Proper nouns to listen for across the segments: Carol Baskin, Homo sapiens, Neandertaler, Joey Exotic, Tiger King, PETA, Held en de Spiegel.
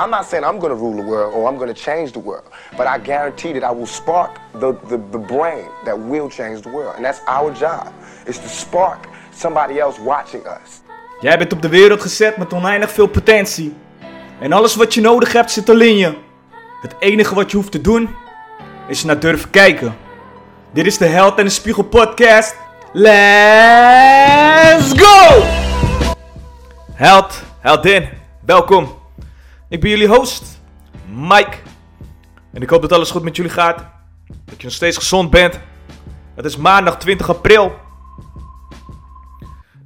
I'm not saying I'm going to rule the world or I'm going to change the world, but I guarantee that I will spark the brain that will change the world. And that's our job, is to spark somebody else watching us. Jij bent op de wereld gezet met oneindig veel potentie. En alles wat je nodig hebt zit al in je. Het enige wat je hoeft te doen, is naar durven kijken. Dit is de Held en de Spiegel podcast. Let's go! Held, heldin, welkom. Ik ben jullie host, Mike. En ik hoop dat alles goed met jullie gaat. Dat je nog steeds gezond bent. Het is maandag 20 april.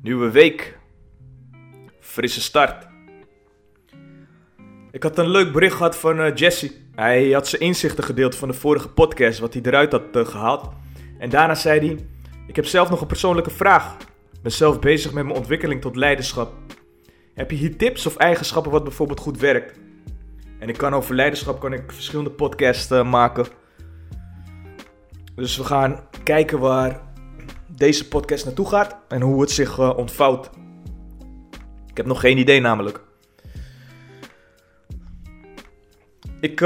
Nieuwe week. Frisse start. Ik had een leuk bericht gehad van Jesse. Hij had zijn inzichten gedeeld van de vorige podcast, wat hij eruit had gehaald. En daarna zei hij: ik heb zelf nog een persoonlijke vraag. Ik ben zelf bezig met mijn ontwikkeling tot leiderschap. Heb je hier tips of eigenschappen wat bijvoorbeeld goed werkt? En ik kan over leiderschap verschillende podcasts maken. Dus we gaan kijken waar deze podcast naartoe gaat en hoe het zich ontvouwt. Ik heb nog geen idee namelijk. Ik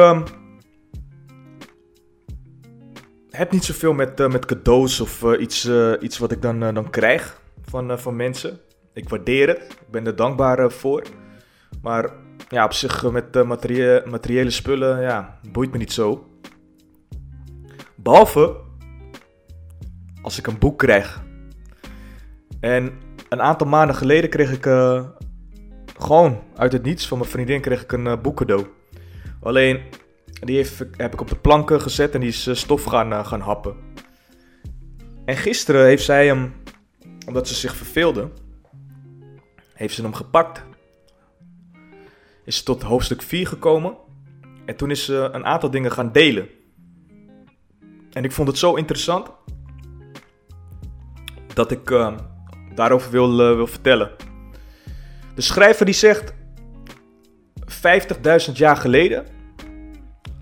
heb niet zoveel met cadeaus of iets wat ik dan krijg van mensen. Ik waardeer het. Ik ben er dankbaar voor. Maar ja, op zich met materiële spullen, ja, boeit me niet zo. Behalve als ik een boek krijg. En een aantal maanden geleden kreeg ik gewoon uit het niets van mijn vriendin kreeg ik een boekcadeau. Alleen, die heb ik op de planken gezet en die is stof gaan happen. En gisteren heeft zij hem, omdat ze zich verveelde, heeft ze hem gepakt. Is tot hoofdstuk 4 gekomen. En toen is ze een aantal dingen gaan delen. En ik vond het zo interessant dat ik daarover wil vertellen. De schrijver die zegt: 50.000 jaar geleden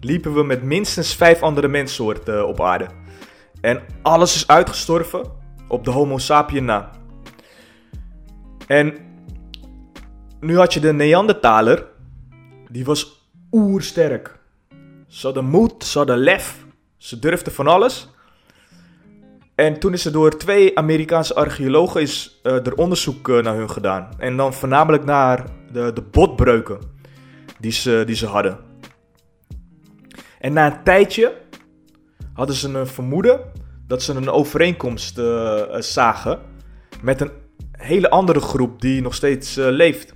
liepen we met minstens 5 andere menssoorten op aarde. En alles is uitgestorven op de Homo sapien na. En nu had je de Neandertaler. Die was oersterk. Ze hadden moed, ze hadden lef. Ze durfden van alles. En toen is er door 2 Amerikaanse archeologen er onderzoek naar hun gedaan. En dan voornamelijk naar de botbreuken die ze hadden. En na een tijdje hadden ze een vermoeden dat ze een overeenkomst zagen met een hele andere groep die nog steeds leeft.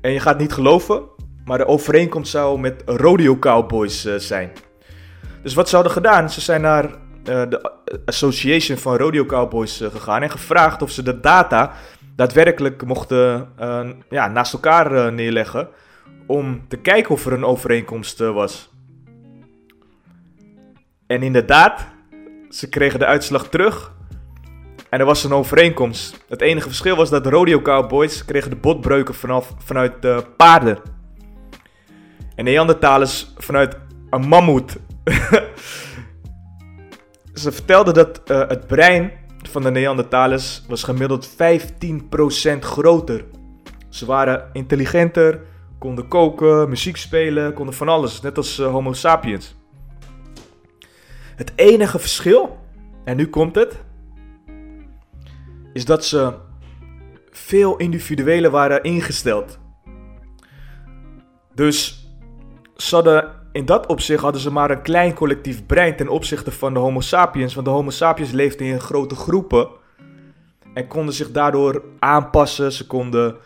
En je gaat niet geloven, maar de overeenkomst zou met rodeo cowboys zijn. Dus wat ze hadden gedaan, ze zijn naar de Association van Rodeo Cowboys gegaan en gevraagd of ze de data daadwerkelijk mochten naast elkaar neerleggen om te kijken of er een overeenkomst was. En inderdaad, ze kregen de uitslag terug. En er was een overeenkomst. Het enige verschil was dat de rodeo cowboys kregen de botbreuken vanuit de paarden. En Neandertalers vanuit een mammoet. Ze vertelden dat het brein van de Neandertalers was gemiddeld 15% groter. Ze waren intelligenter, konden koken, muziek spelen, konden van alles. Net als Homo sapiens. Het enige verschil, en nu komt het, is dat ze veel individueler waren ingesteld. Dus ze hadden, in dat opzicht hadden ze maar een klein collectief brein ten opzichte van de Homo sapiens. Want de Homo sapiens leefden in grote groepen en konden zich daardoor aanpassen. Ze konden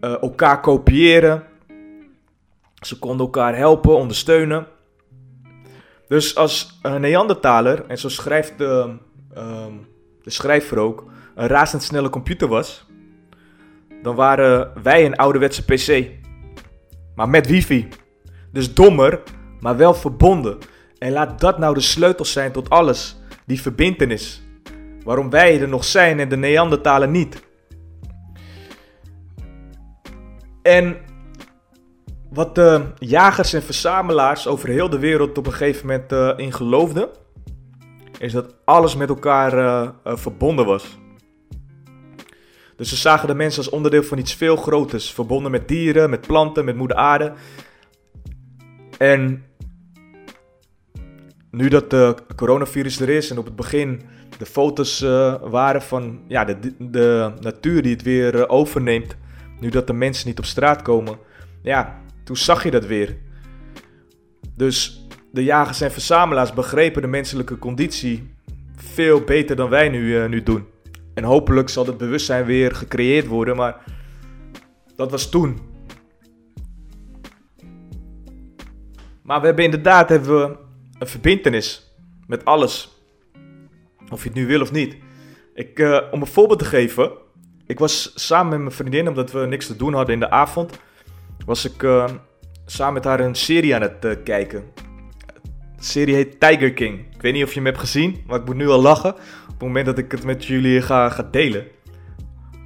elkaar kopiëren. Ze konden elkaar helpen, ondersteunen. Dus als een Neandertaler, en zo schrijft de schrijver ook, een razendsnelle computer was, dan waren wij een ouderwetse pc. Maar met wifi. Dus dommer, maar wel verbonden. En laat dat nou de sleutel zijn tot alles. Die verbintenis. Waarom wij er nog zijn en de Neandertalen niet. En wat de jagers en verzamelaars over heel de wereld op een gegeven moment in geloofden, is dat alles met elkaar verbonden was. Dus ze zagen de mens als onderdeel van iets veel groters. Verbonden met dieren, met planten, met moeder aarde. En nu dat de coronavirus er is en op het begin de foto's waren van ja, de natuur die het weer overneemt. Nu dat de mensen niet op straat komen. Ja, toen zag je dat weer. Dus de jagers en verzamelaars begrepen de menselijke conditie veel beter dan wij nu doen. En hopelijk zal dat bewustzijn weer gecreëerd worden, maar dat was toen. Maar we hebben inderdaad een verbintenis met alles. Of je het nu wil of niet. Om een voorbeeld te geven. Ik was samen met mijn vriendin, omdat we niks te doen hadden in de avond. Was ik samen met haar een serie aan het kijken. De serie heet Tiger King. Ik weet niet of je hem hebt gezien, maar ik moet nu al lachen. Op het moment dat ik het met jullie ga delen.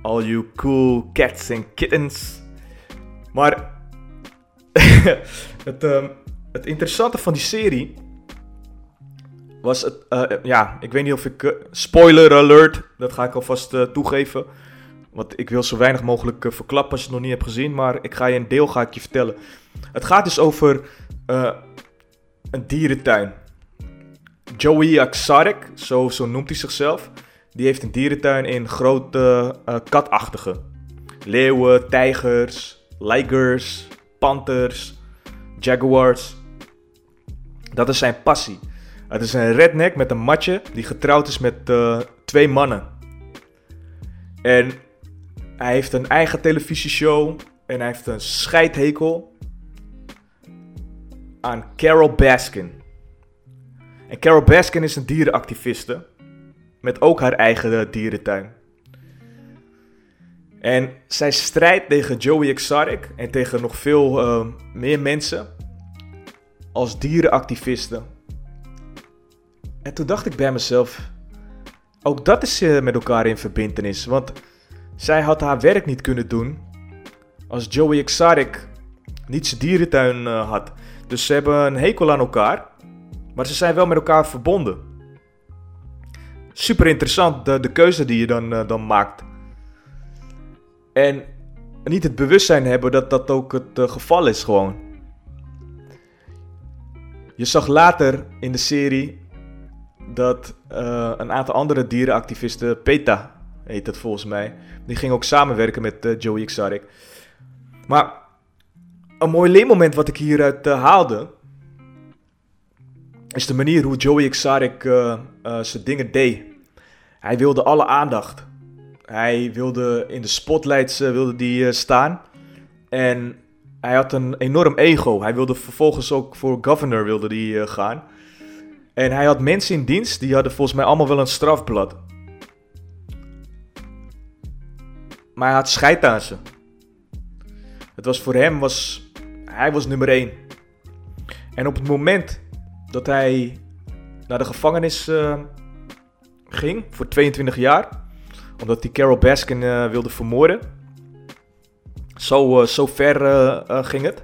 All you cool cats and kittens. Maar het interessante van die serie was het, ik weet niet of ik, spoiler alert, dat ga ik alvast toegeven. Want ik wil zo weinig mogelijk verklappen als je het nog niet hebt gezien, maar ik ga je een deel ga ik je vertellen. Het gaat dus over een dierentuin. Joey Exotic, zo noemt hij zichzelf, die heeft een dierentuin in grote katachtige. Leeuwen, tijgers, ligers, panters, jaguars. Dat is zijn passie. Het is een redneck met een matje die getrouwd is met 2 mannen. En hij heeft een eigen televisieshow en hij heeft een scheidhekel aan Carol Baskin. En Carol Baskin is een dierenactiviste met ook haar eigen dierentuin. En zij strijdt tegen Joey Exotic en tegen nog veel meer mensen als dierenactivisten. En toen dacht ik bij mezelf, ook dat is met elkaar in verbintenis. Want zij had haar werk niet kunnen doen als Joey Exotic niet zijn dierentuin had. Dus ze hebben een hekel aan elkaar, maar ze zijn wel met elkaar verbonden. Super interessant, de keuze die je dan maakt. En niet het bewustzijn hebben dat dat ook het geval is gewoon. Je zag later in de serie dat een aantal andere dierenactivisten, PETA heet dat volgens mij, die gingen ook samenwerken met Joey Exotic. Maar een mooi leermoment wat ik hieruit haalde, is de manier hoe Joey Exotic zijn dingen deed. Hij wilde alle aandacht. Hij wilde in de spotlights staan. En hij had een enorm ego. Hij wilde vervolgens ook voor governor gaan. En hij had mensen in dienst, die hadden volgens mij allemaal wel een strafblad. Maar hij had scheid aan ze. Het was voor hem, hij was nummer 1. En op het moment dat hij naar de gevangenis ging, voor 22 jaar, omdat hij Carol Baskin wilde vermoorden. Zo ver ging het.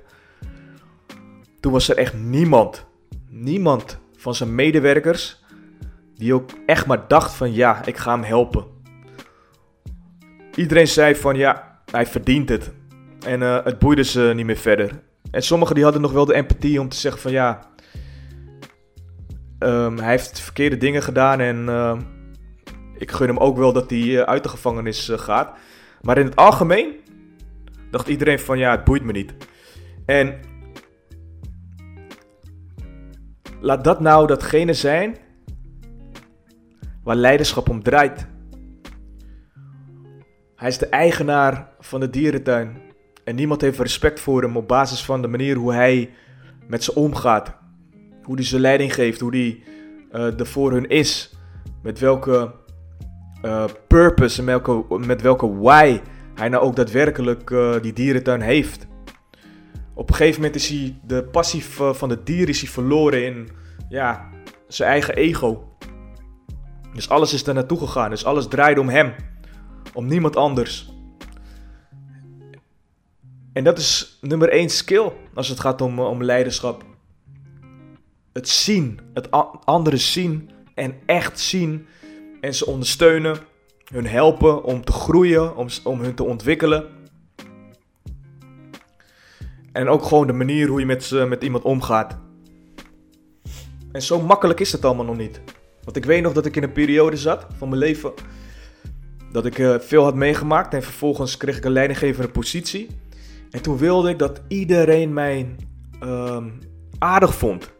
Toen was er echt niemand van zijn medewerkers die ook echt maar dacht van ja, ik ga hem helpen. Iedereen zei van ja, hij verdient het. En het boeide ze niet meer verder. En sommigen die hadden nog wel de empathie om te zeggen van ja, hij heeft verkeerde dingen gedaan en ik gun hem ook wel dat hij uit de gevangenis gaat. Maar in het algemeen dacht iedereen van ja, het boeit me niet. En laat dat nou datgene zijn waar leiderschap om draait. Hij is de eigenaar van de dierentuin. En niemand heeft respect voor hem op basis van de manier hoe hij met ze omgaat. Hoe hij ze leiding geeft, hoe hij er voor hun is. Met welke purpose en met welke why hij nou ook daadwerkelijk die dierentuin heeft. Op een gegeven moment is hij de passie van het dier verloren in ja, zijn eigen ego. Dus alles is daar naartoe gegaan. Dus alles draaide om hem. Om niemand anders. En dat is nummer 1 skill als het gaat om leiderschap. Het zien. Het anderen zien. En echt zien. En ze ondersteunen. hun helpen om te groeien, om hun te ontwikkelen. En ook gewoon de manier hoe je met iemand omgaat. En zo makkelijk is het allemaal nog niet. Want ik weet nog dat ik in een periode zat van mijn leven dat ik veel had meegemaakt en vervolgens kreeg ik een leidinggevende positie. En toen wilde ik dat iedereen mij aardig vond.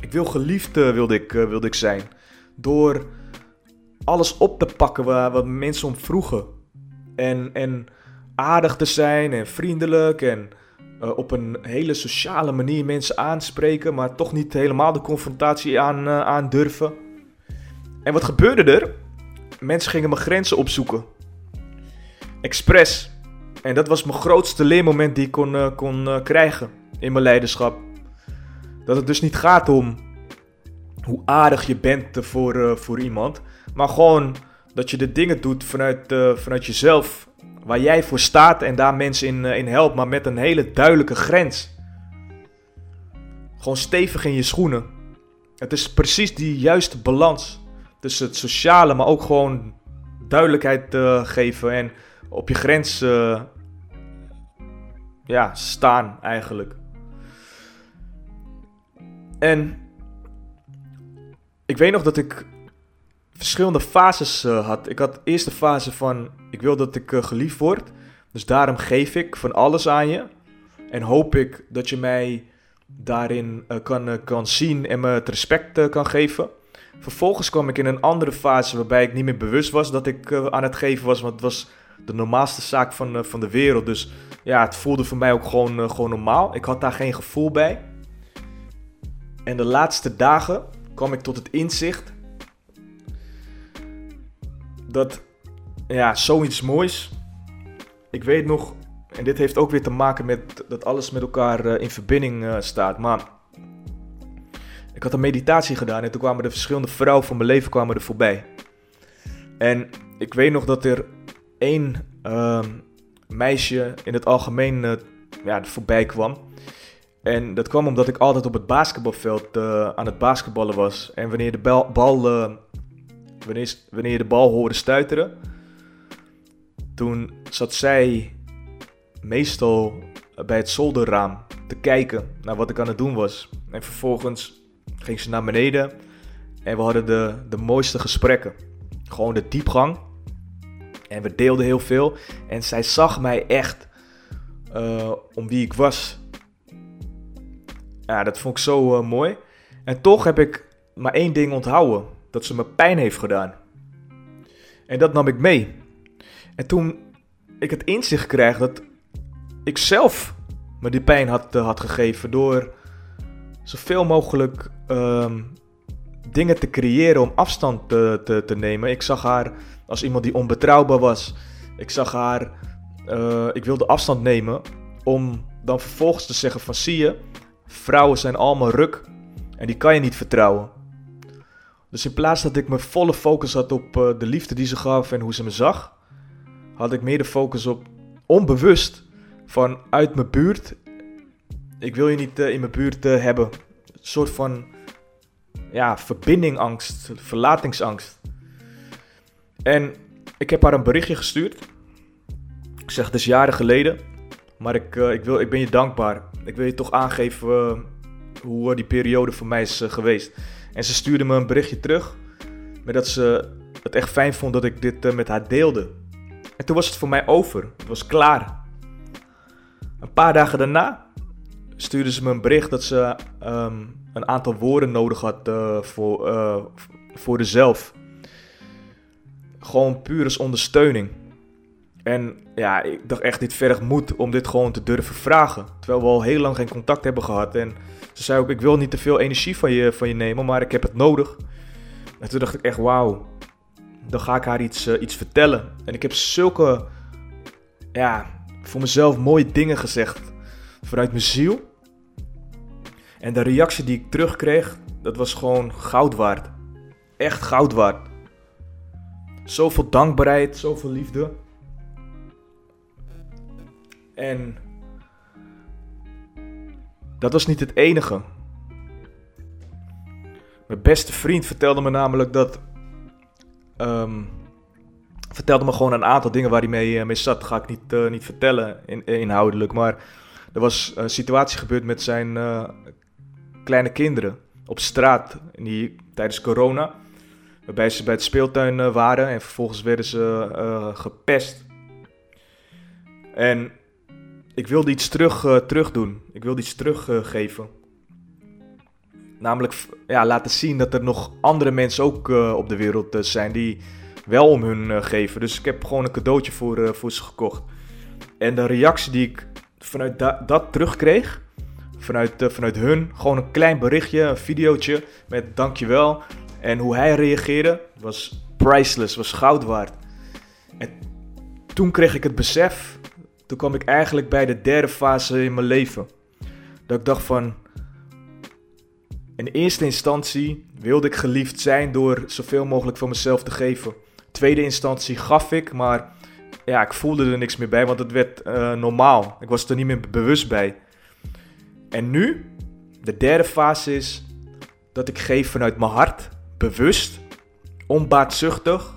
Ik wil geliefd wilde ik zijn. Door alles op te pakken waar mensen om vroegen. En aardig te zijn en vriendelijk en op een hele sociale manier mensen aanspreken, maar toch niet helemaal de confrontatie aandurven. En wat gebeurde er? Mensen gingen mijn grenzen opzoeken. Expres. En dat was mijn grootste leermoment die ik kon krijgen in mijn leiderschap. Dat het dus niet gaat om hoe aardig je bent voor iemand. Maar gewoon dat je de dingen doet vanuit jezelf. Waar jij voor staat en daar mensen in helpt. Maar met een hele duidelijke grens. Gewoon stevig in je schoenen. Het is precies die juiste balans. Tussen het sociale, maar ook gewoon duidelijkheid geven. En op je grens staan eigenlijk. En ik weet nog dat ik verschillende fases had. Ik had de eerste fase van, ik wil dat ik geliefd word. Dus daarom geef ik van alles aan je. En hoop ik dat je mij daarin kan zien en me het respect kan geven. Vervolgens kwam ik in een andere fase waarbij ik niet meer bewust was dat ik aan het geven was. Want het was de normaalste zaak van de wereld. Dus ja, het voelde voor mij ook gewoon normaal. Ik had daar geen gevoel bij. En de laatste dagen kwam ik tot het inzicht dat, ja, zoiets moois. Ik weet nog, en dit heeft ook weer te maken met dat alles met elkaar in verbinding staat. Maar ik had een meditatie gedaan en toen kwamen de verschillende vrouwen van mijn leven kwamen er voorbij. En ik weet nog dat er één meisje in het algemeen er voorbij kwam. En dat kwam omdat ik altijd op het basketbalveld aan het basketballen was. En wanneer de bal hoorde stuiteren, toen zat zij meestal bij het zolderraam te kijken naar wat ik aan het doen was. En vervolgens ging ze naar beneden en we hadden de mooiste gesprekken. Gewoon de diepgang. En we deelden heel veel. En zij zag mij echt om wie ik was. Ja, dat vond ik zo mooi. En toch heb ik maar één ding onthouden. Dat ze me pijn heeft gedaan. En dat nam ik mee. En toen ik het inzicht kreeg dat ik zelf me die pijn had gegeven. Door zoveel mogelijk dingen te creëren om afstand te nemen. Ik zag haar als iemand die onbetrouwbaar was. Ik zag haar, ik wilde afstand nemen. Om dan vervolgens te zeggen van, zie je, vrouwen zijn allemaal ruk en die kan je niet vertrouwen. Dus in plaats dat ik mijn volle focus had op de liefde die ze gaf en hoe ze me zag, had ik meer de focus op onbewust van uit mijn buurt. Ik wil je niet in mijn buurt hebben. Een soort van verbindingangst, verlatingsangst. En ik heb haar een berichtje gestuurd. Ik zeg, het is jaren geleden, maar ik ben je dankbaar. Ik wil je toch aangeven hoe die periode voor mij is geweest. En ze stuurde me een berichtje terug. Met dat ze het echt fijn vond dat ik dit met haar deelde. En toen was het voor mij over. Het was klaar. Een paar dagen daarna stuurde ze me een bericht dat ze een aantal woorden nodig had voor haarzelf. Gewoon puur als ondersteuning. En ja, ik dacht echt, dit vergt moed om dit gewoon te durven vragen. Terwijl we al heel lang geen contact hebben gehad. En ze zei ook, ik wil niet te veel energie van je nemen, maar ik heb het nodig. En toen dacht ik echt, wauw, dan ga ik haar iets vertellen. En ik heb zulke, voor mezelf mooie dingen gezegd. Vanuit mijn ziel. En de reactie die ik terugkreeg, dat was gewoon goud waard. Echt goud waard. Zoveel dankbaarheid, zoveel liefde. En dat was niet het enige. Mijn beste vriend vertelde me namelijk dat vertelde me gewoon een aantal dingen waar hij mee zat. Dat ga ik niet vertellen inhoudelijk. Maar er was een situatie gebeurd met zijn kleine kinderen op straat tijdens corona. Waarbij ze bij het speeltuin waren en vervolgens werden ze gepest. En ik wilde iets terug doen. Ik wilde iets teruggeven. Namelijk laten zien dat er nog andere mensen ook op de wereld zijn die wel om hun geven. Dus ik heb gewoon een cadeautje voor ze gekocht. En de reactie die ik vanuit dat terugkreeg, vanuit hun, gewoon een klein berichtje, een videootje met dankjewel. En hoe hij reageerde was priceless, was goud waard. En toen kreeg ik het besef, toen kwam ik eigenlijk bij de derde fase in mijn leven. Dat ik dacht van, in eerste instantie wilde ik geliefd zijn door zoveel mogelijk van mezelf te geven. Tweede instantie gaf ik, maar ik voelde er niks meer bij, want het werd normaal. Ik was er niet meer bewust bij. En nu, de derde fase is dat ik geef vanuit mijn hart, bewust, onbaatzuchtig.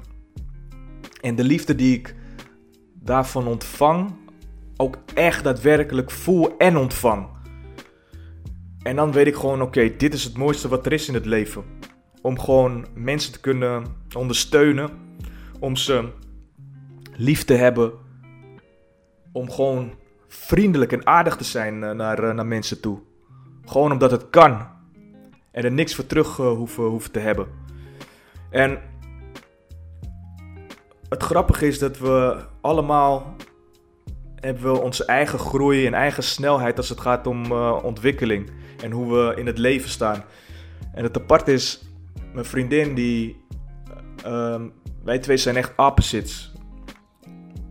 En de liefde die ik daarvan ontvang, ook echt daadwerkelijk voel en ontvang. En dan weet ik gewoon, oké, dit is het mooiste wat er is in het leven. Om gewoon mensen te kunnen ondersteunen. Om ze lief te hebben. Om gewoon vriendelijk en aardig te zijn naar mensen toe. Gewoon omdat het kan. En er niks voor terug hoeven te hebben. En het grappige is dat we allemaal hebben we onze eigen groei en eigen snelheid als het gaat om ontwikkeling. En hoe we in het leven staan. En het apart is, mijn vriendin die... wij twee zijn echt opposites.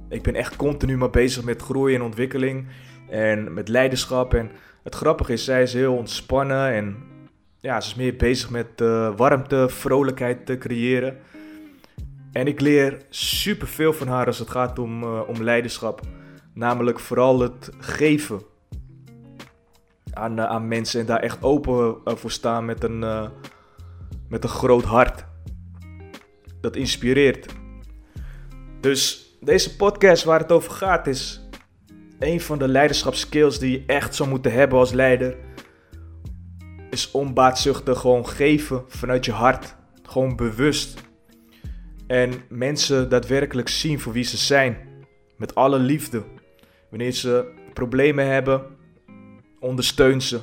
Ik ben echt continu maar bezig met groei en ontwikkeling. En met leiderschap. En het grappige is, zij is heel ontspannen. En ze is meer bezig met warmte, vrolijkheid te creëren. En ik leer superveel van haar als het gaat om leiderschap. Namelijk vooral het geven aan mensen en daar echt open voor staan met een groot hart. Dat inspireert. Dus deze podcast waar het over gaat is een van de leiderschapskills die je echt zou moeten hebben als leider. Is onbaatzuchtig gewoon geven vanuit je hart. Gewoon bewust. En mensen daadwerkelijk zien voor wie ze zijn. Met alle liefde. Wanneer ze problemen hebben, ondersteun ze.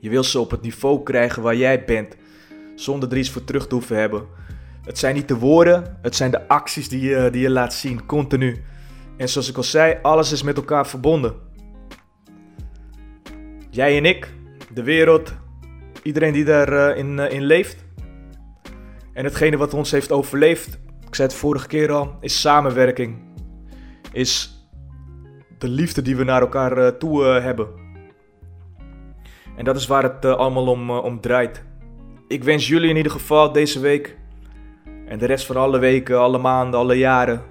Je wil ze op het niveau krijgen waar jij bent, zonder er iets voor terug te hoeven hebben. Het zijn niet de woorden, het zijn de acties die je laat zien, continu. En zoals ik al zei, alles is met elkaar verbonden. Jij en ik, de wereld, iedereen die daarin leeft. En hetgene wat ons heeft overleefd, ik zei het vorige keer al, is samenwerking. Is de liefde die we naar elkaar toe hebben. En dat is waar het allemaal om draait. Ik wens jullie in ieder geval deze week. En de rest van alle weken, alle maanden, alle jaren.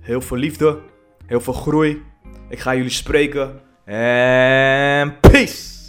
Heel veel liefde. Heel veel groei. Ik ga jullie spreken. En peace!